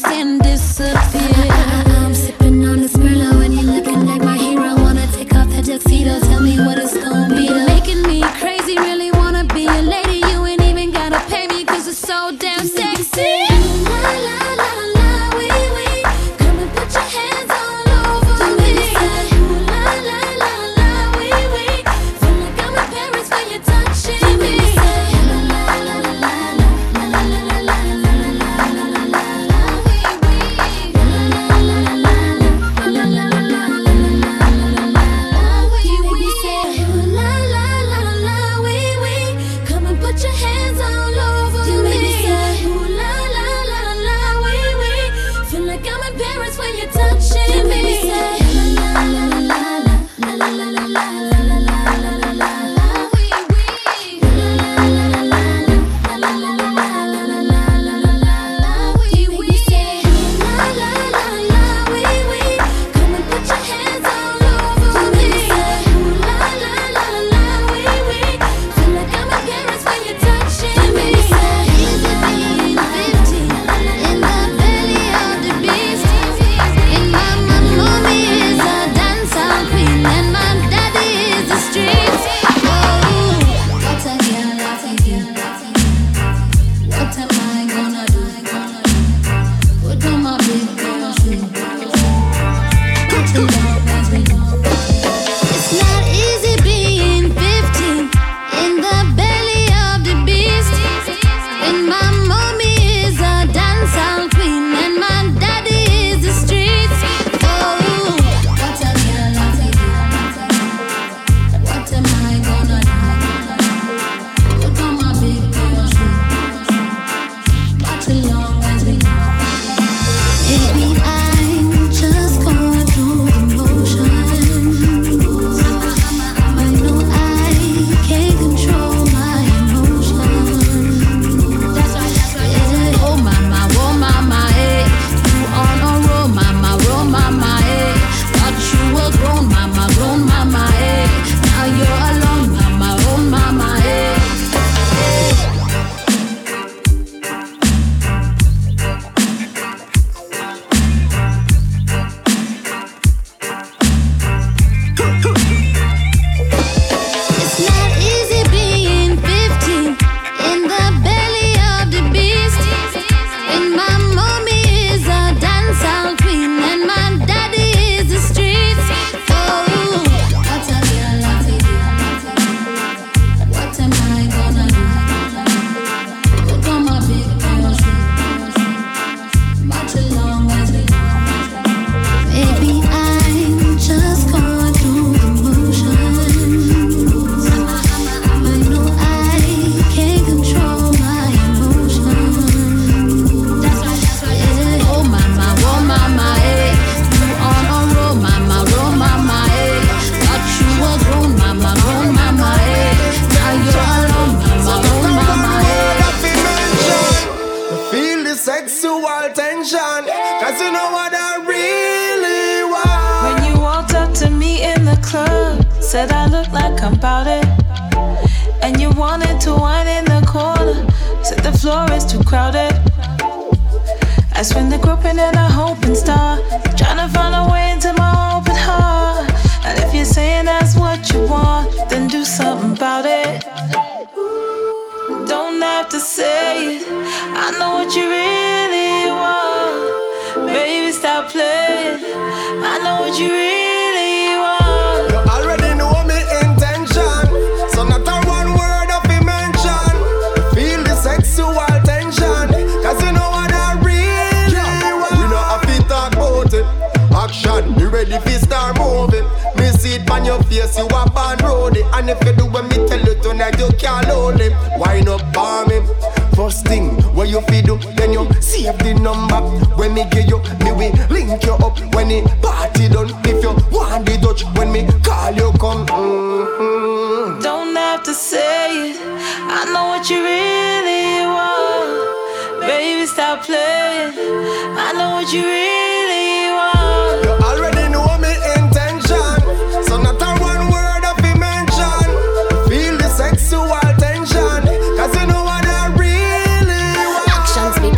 just can disappear. I'm sipping on this Merlot and you're looking like my hero. Wanna take off that tuxedo, tell me what it's gonna be. You're making me crazy, really wanna be a lady. You ain't even gotta pay me, cause it's so damn sexy.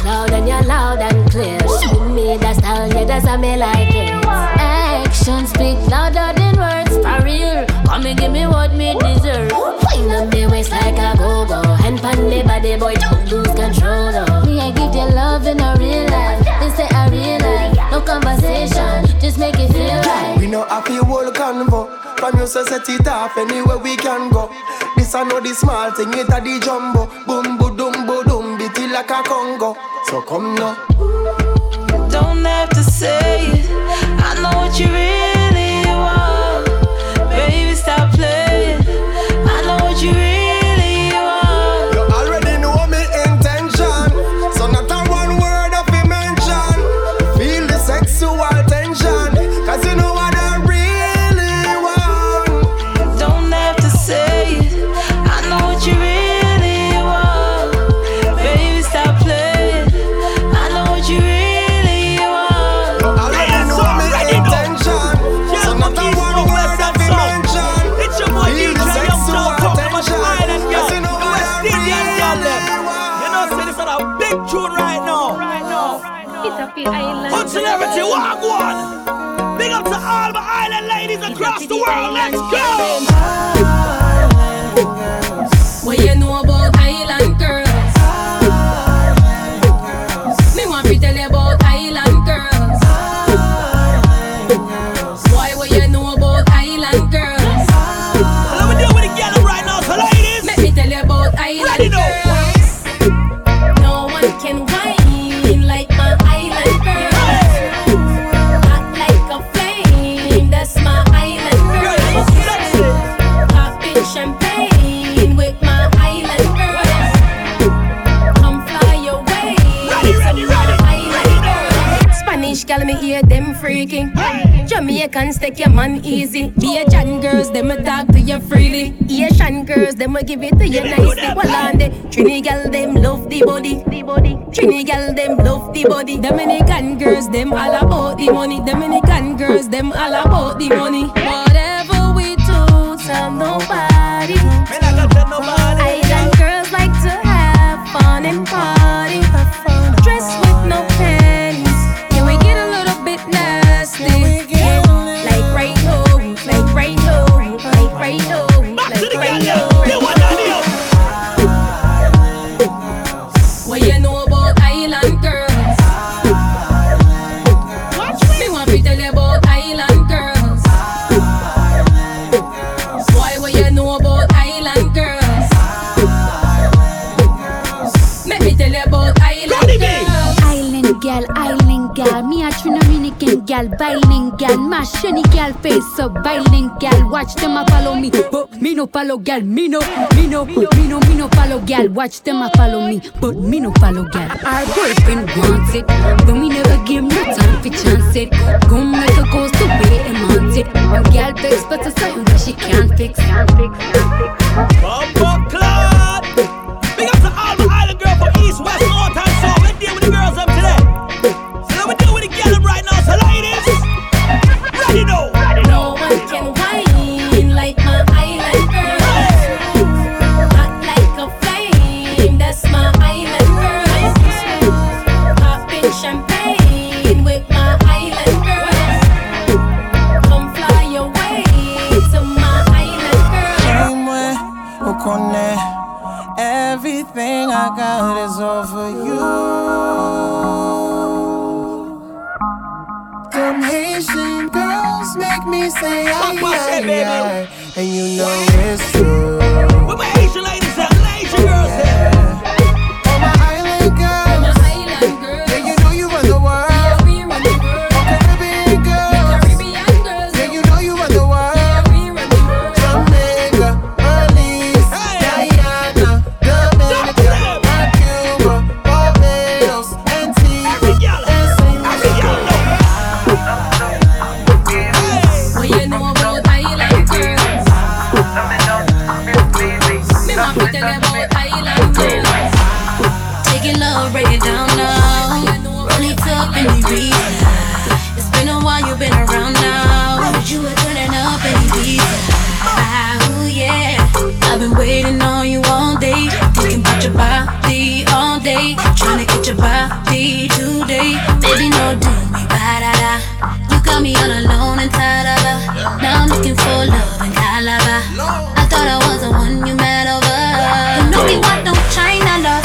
Loud and you're loud and clear. happy whole convo. From your society top anywhere we can go. This I know the small thing, it a the jumbo. Boom, boom, boom, boom, boom, beat it like a Congo. So come now. Don't have to say it, I know what you really want. Baby, stop playing, I know what you really want. Hoodcelebrityy, walk one. Big up to all my island ladies across the world. Let's go. What you know about island girls? Me want to tell you about island girls. Why what you know about island girls? Let me deal with the yellow right now, so ladies. Let me tell you about island girls. No one can whine like my island girls. Girl, me hear them freaky. Hey. Jamaicans take your man easy. Be a Asian girls, them a talk to you freely. Asian girls, them a give it to you nicely. Well on the Trini girl, them love the body. Trini girl, them love the body. Dominican girls, them all about the money. Dominican girls, them all about the money. Whatever we do, tell nobody. Island girls like to have fun and party. Dress with no pants. Gal, bilingual, my shiny gal, face up, bilingual. Watch them a follow me, but me no follow gal. Me no follow gal. Watch them a follow me, but me no follow gal. Our boyfriend wants it, but me never give no time for chance it. Go make her go to pay and mount it. Our gal fix, but it's something that she can't fix. Bumble Club, big up to all the island girls from East, West, North, and South. Let's deal with the girls up today. So let me deal with the gal right now. No one can whine like my island girl. Hot like a flame, that's my island girl. Popping champagne with my island girl. Come fly away to my island girl. Somewhere we'll connect. Everything I got is all for you. Come Haitian girl. Make me say aye, aye, aye, aye, and you know it's true. With my Asian ladies and Asian girls, yeah. All my island girls, yeah, you know you run the world. Yeah, we run the world. Caribbean girls, yeah, you know you run the world. Yeah, we run the world. Jamaica, Belize, Guyana, Dominica, Cuba, Barbados, Antigua, and Saint Lucia. Break it down now, roll it up and we reset. It's been a while, you've been around now, but you were turning up and we reset. Oh yeah, I've been waiting on you all day, thinking about your body all day, trying to get your body today. Baby, no do me ba-da-da, you got me all alone and tired of her. Now I'm looking for love and caliber. I thought I was the one you met over, but no me want no China love.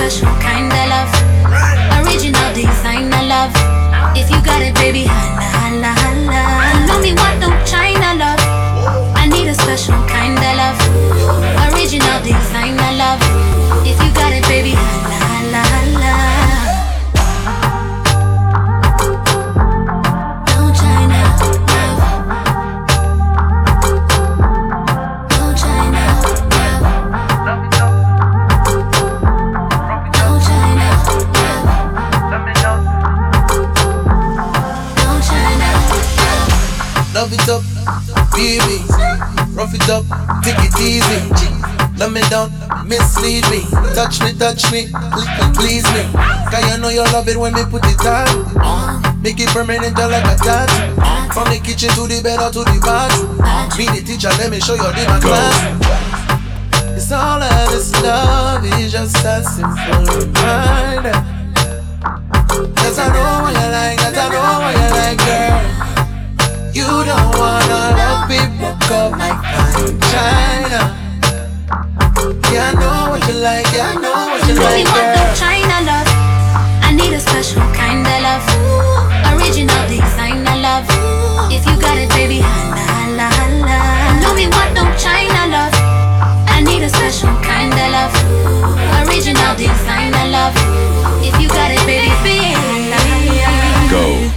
Special kind of love, original designer love. If you got it, baby, holla, holla. Love it up, baby. Rough it up, take it easy. Let me down, mislead me. Touch me, please me. Cause you know you love it when me put it on. Make it permanent just like a tattoo. From the kitchen to the bed or to the bathroom. Be the teacher, let me show you the my class. It's all that is love, it's just that simple reminder. Cause I know what you like, cause I know what you like, girl. You don't wanna let people come like I'm China. Yeah, I know what you like, yeah, I know what you like, girl. Want that China love, I need a special kind of love. Ooh, original designer love. Ooh, if you got it, baby, holla, holla, holla. I know we want no China love, I need a special kind of love. Ooh, original designer love. Ooh, if you got it, baby, baby, holla, holla. Go.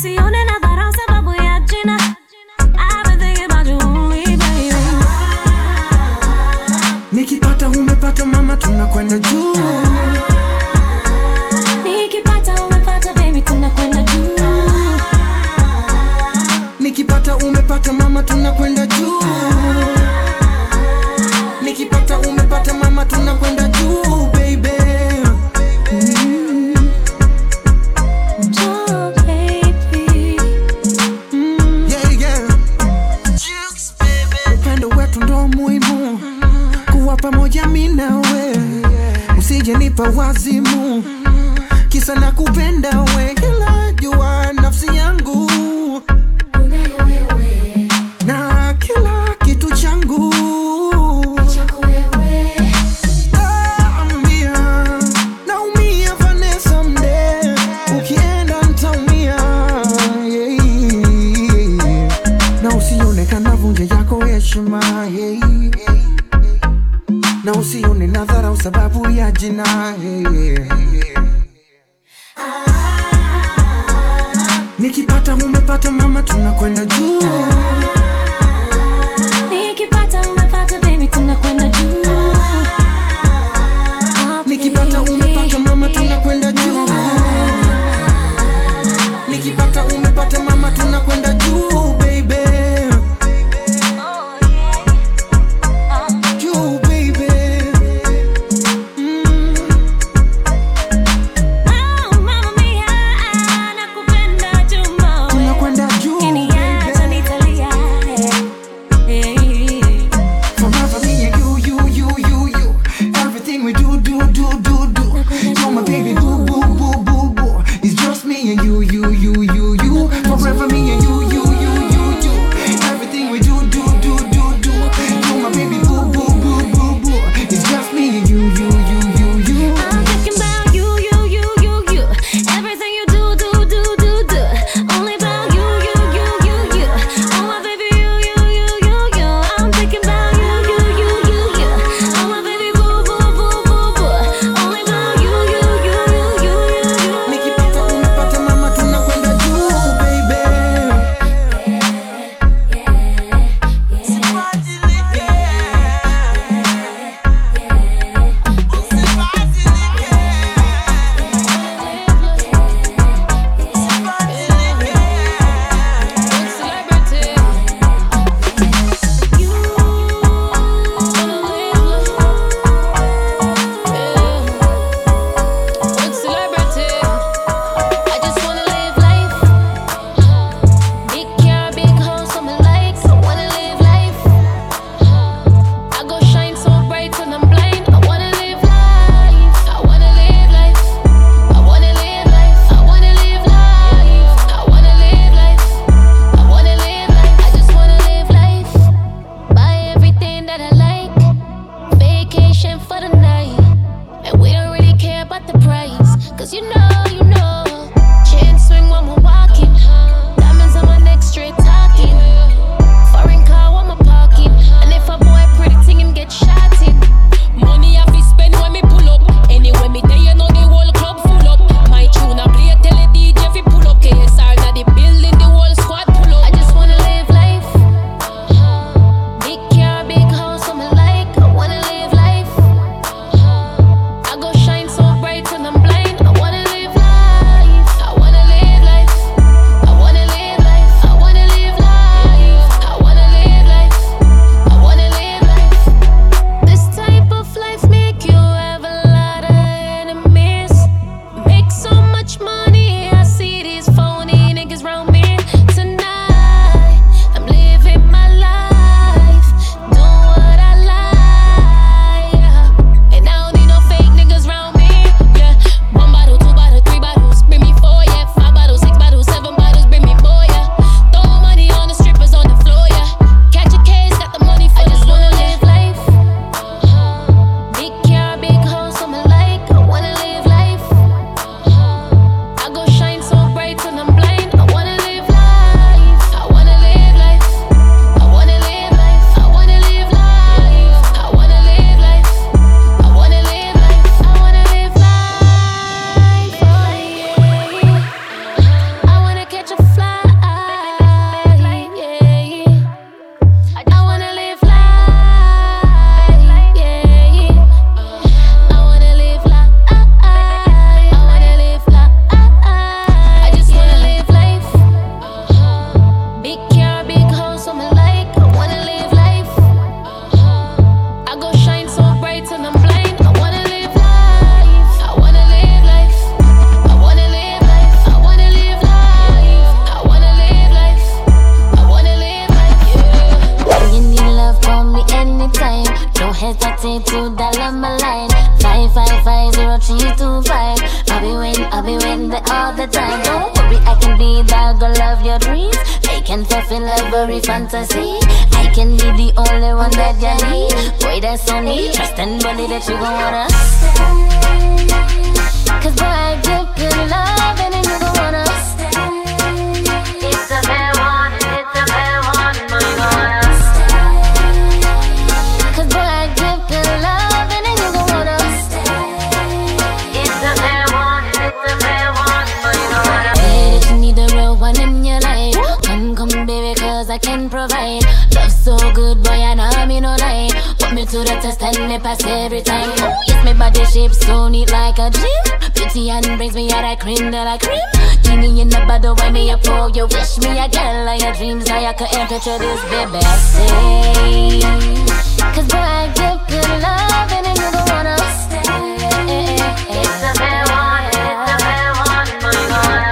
See you in another house, but we had mzimu, kisa na kupenda we, kila jua nafsi yangu, na kila kitu changu. Na usione nadharau sababu ya jina. Nikipata umepata mama, tunakwenda juu. Nikipata umepata baby, tunakwenda juu. Nikipata umepata mama, tunakwenda juu. Nikipata umepata mama, tunakwenda juu baby. all of your dreams. I can fulfill every fantasy. I can be the only one that you need. Boy, that's on me. Trust and believe that you gon' wanna stay. Cause boy, I get good love and I know gon' wanna stay. It's a fair warning, it's a fair warning, boy, you gon' wanna stay. Cause boy, I get good love and I know gon' wanna stay. It's a fair warning, it's a fair warning, boy, you gon' wanna stay. Hey, that you need a real one in your life. Come baby, cause I can provide. Love so good, boy, I know me no lie. Put me to the test and me pass every time. Oh, yes, my body shape so neat like a gym. Beauty and brings me out like cream de la cream. Genie in the bottle, wind me up, oh, you wish me a girl like your dreams. Now you couldn't picture this, baby, I say. Cause boy, I give good love and I know gon' wanna stay. It's a fair warning, it's a fair warning, boy, you gon' wanna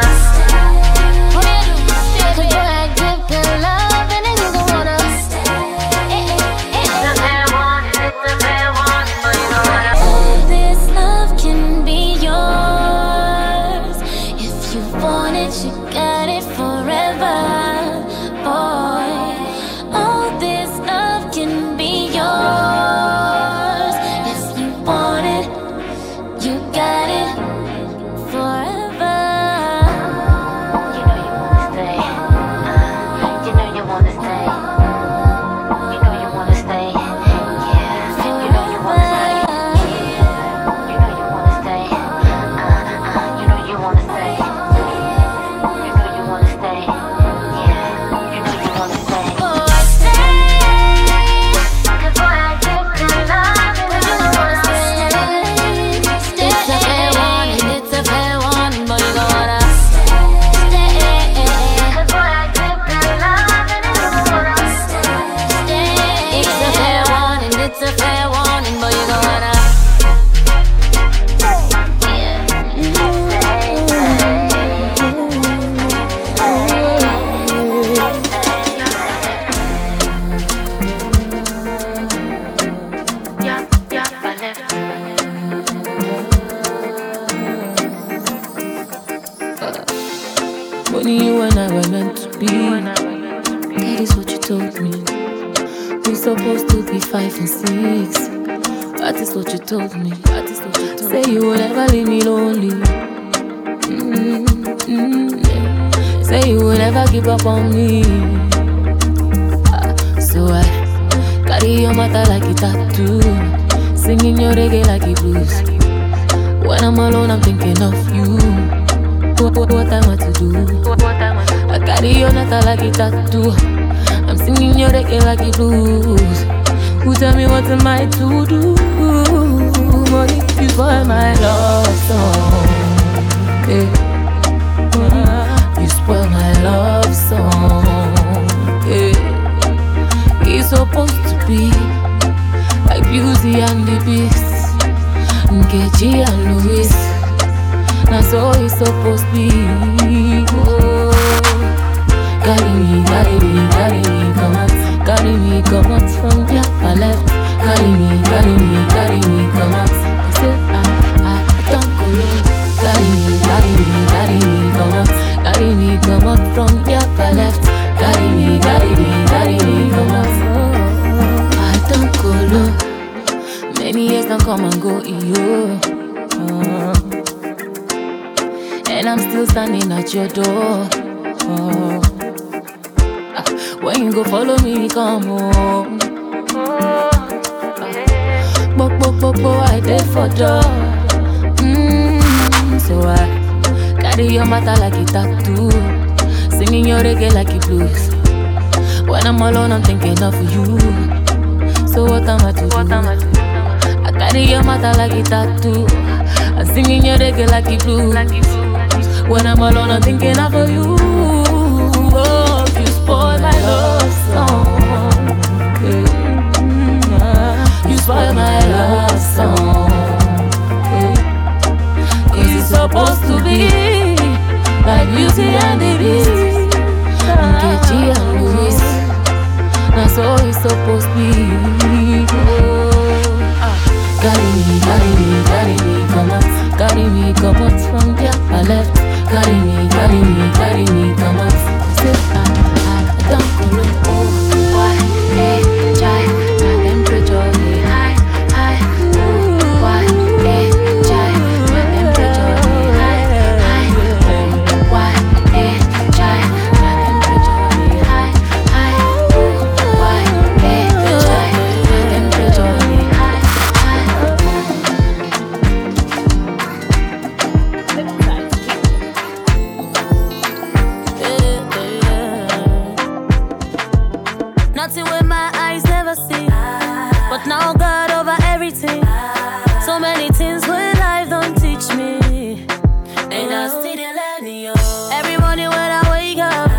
Nothing where my eyes never see, but now God over everything. So many things where life don't teach me, and I still learning. Every morning when I wake up,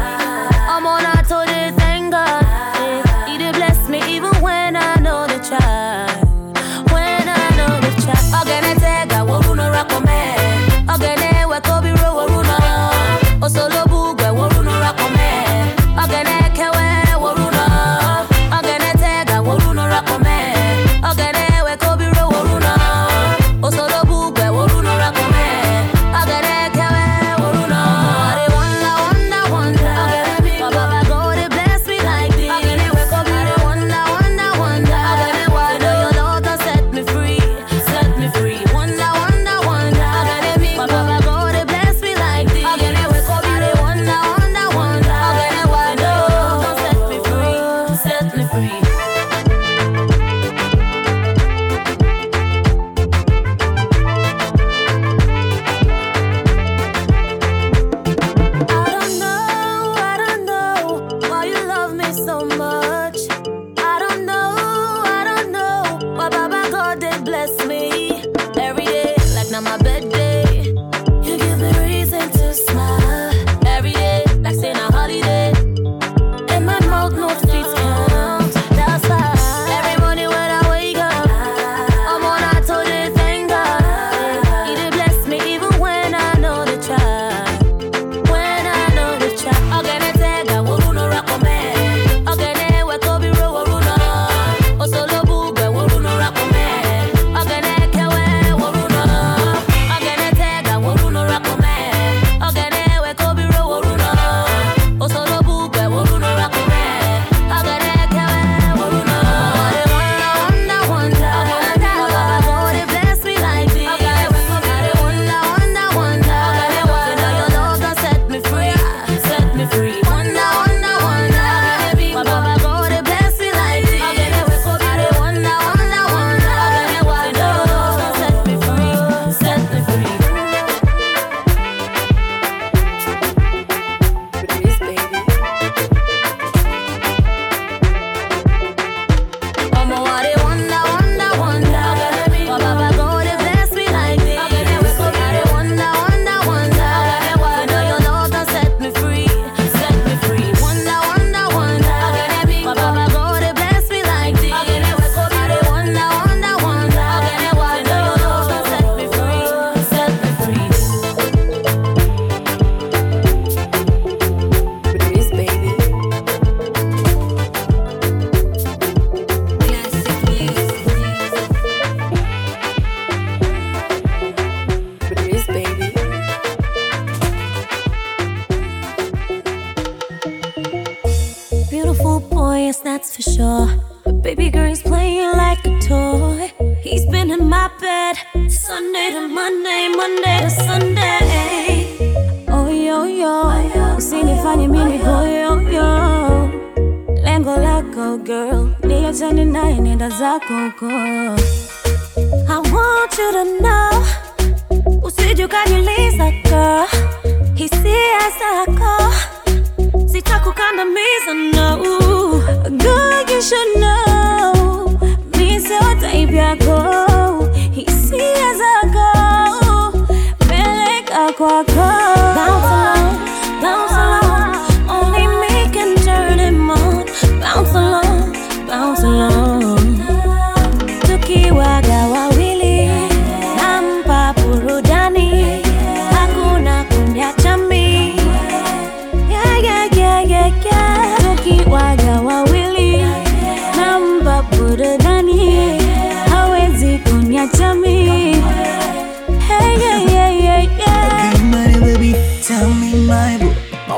I'm on a total thank God. He did bless me even when I know they try. When I know they try. Ogene tega woruna rakome, ogene wekobiro woruna, osolo bugwe woruna rakome, ogene.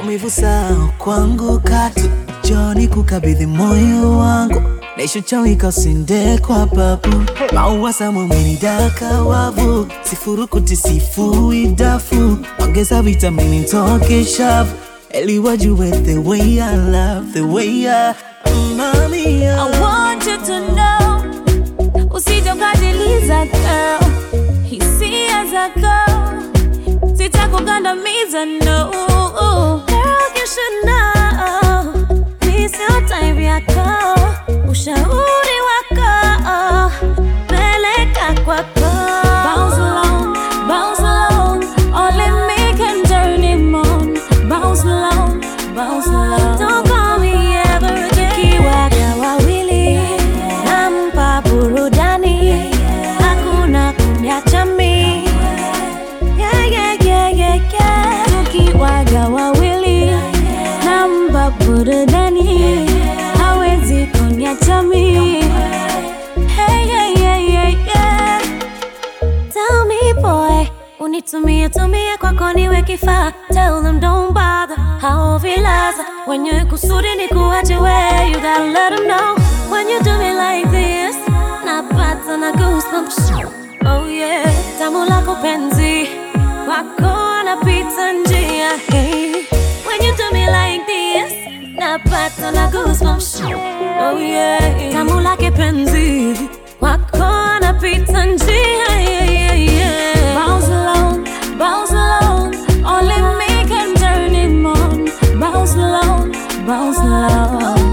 maumivu sao kwangu katu Johnny kukabidhi moyo wangu Naisho chawika usinde kwa papu Mauwasa mwemini daka wavu Sifuru kutisifu idafu Wangeza vitamini toke shavu Eli wajue the way I love The way I Mommy, I want you to know Usito kadiliza girl Hisi as a girl Sita kukandamiza no Girl, you should know Ni sio time yako Ushauri wako Peleka kwako Bounce along, bounce along Only me can turn him on Bounce along, bounce along Don't call me ever again Kiwaga wawili Nampa burudani Hakuna kumyacha mi Yeah Tukiwaga wawili Nampa burudani Tell me, hey. Tell me, boy, unitumie tumie kwako niwe kifaa. Tell them don't bother, hao vilaza. When you kusudi ni kuache we, you gotta let them know. When you do me like this, napata na goosebumps. Oh yeah, tamu lako penzi, wako napita njia. Hey, when you do me like this. Napata na goosebumps Oh yeah Tamu lake penzi Wako napita njia yeah. Bounce along, bounce along Only me can turn him on Bounce along, bounce along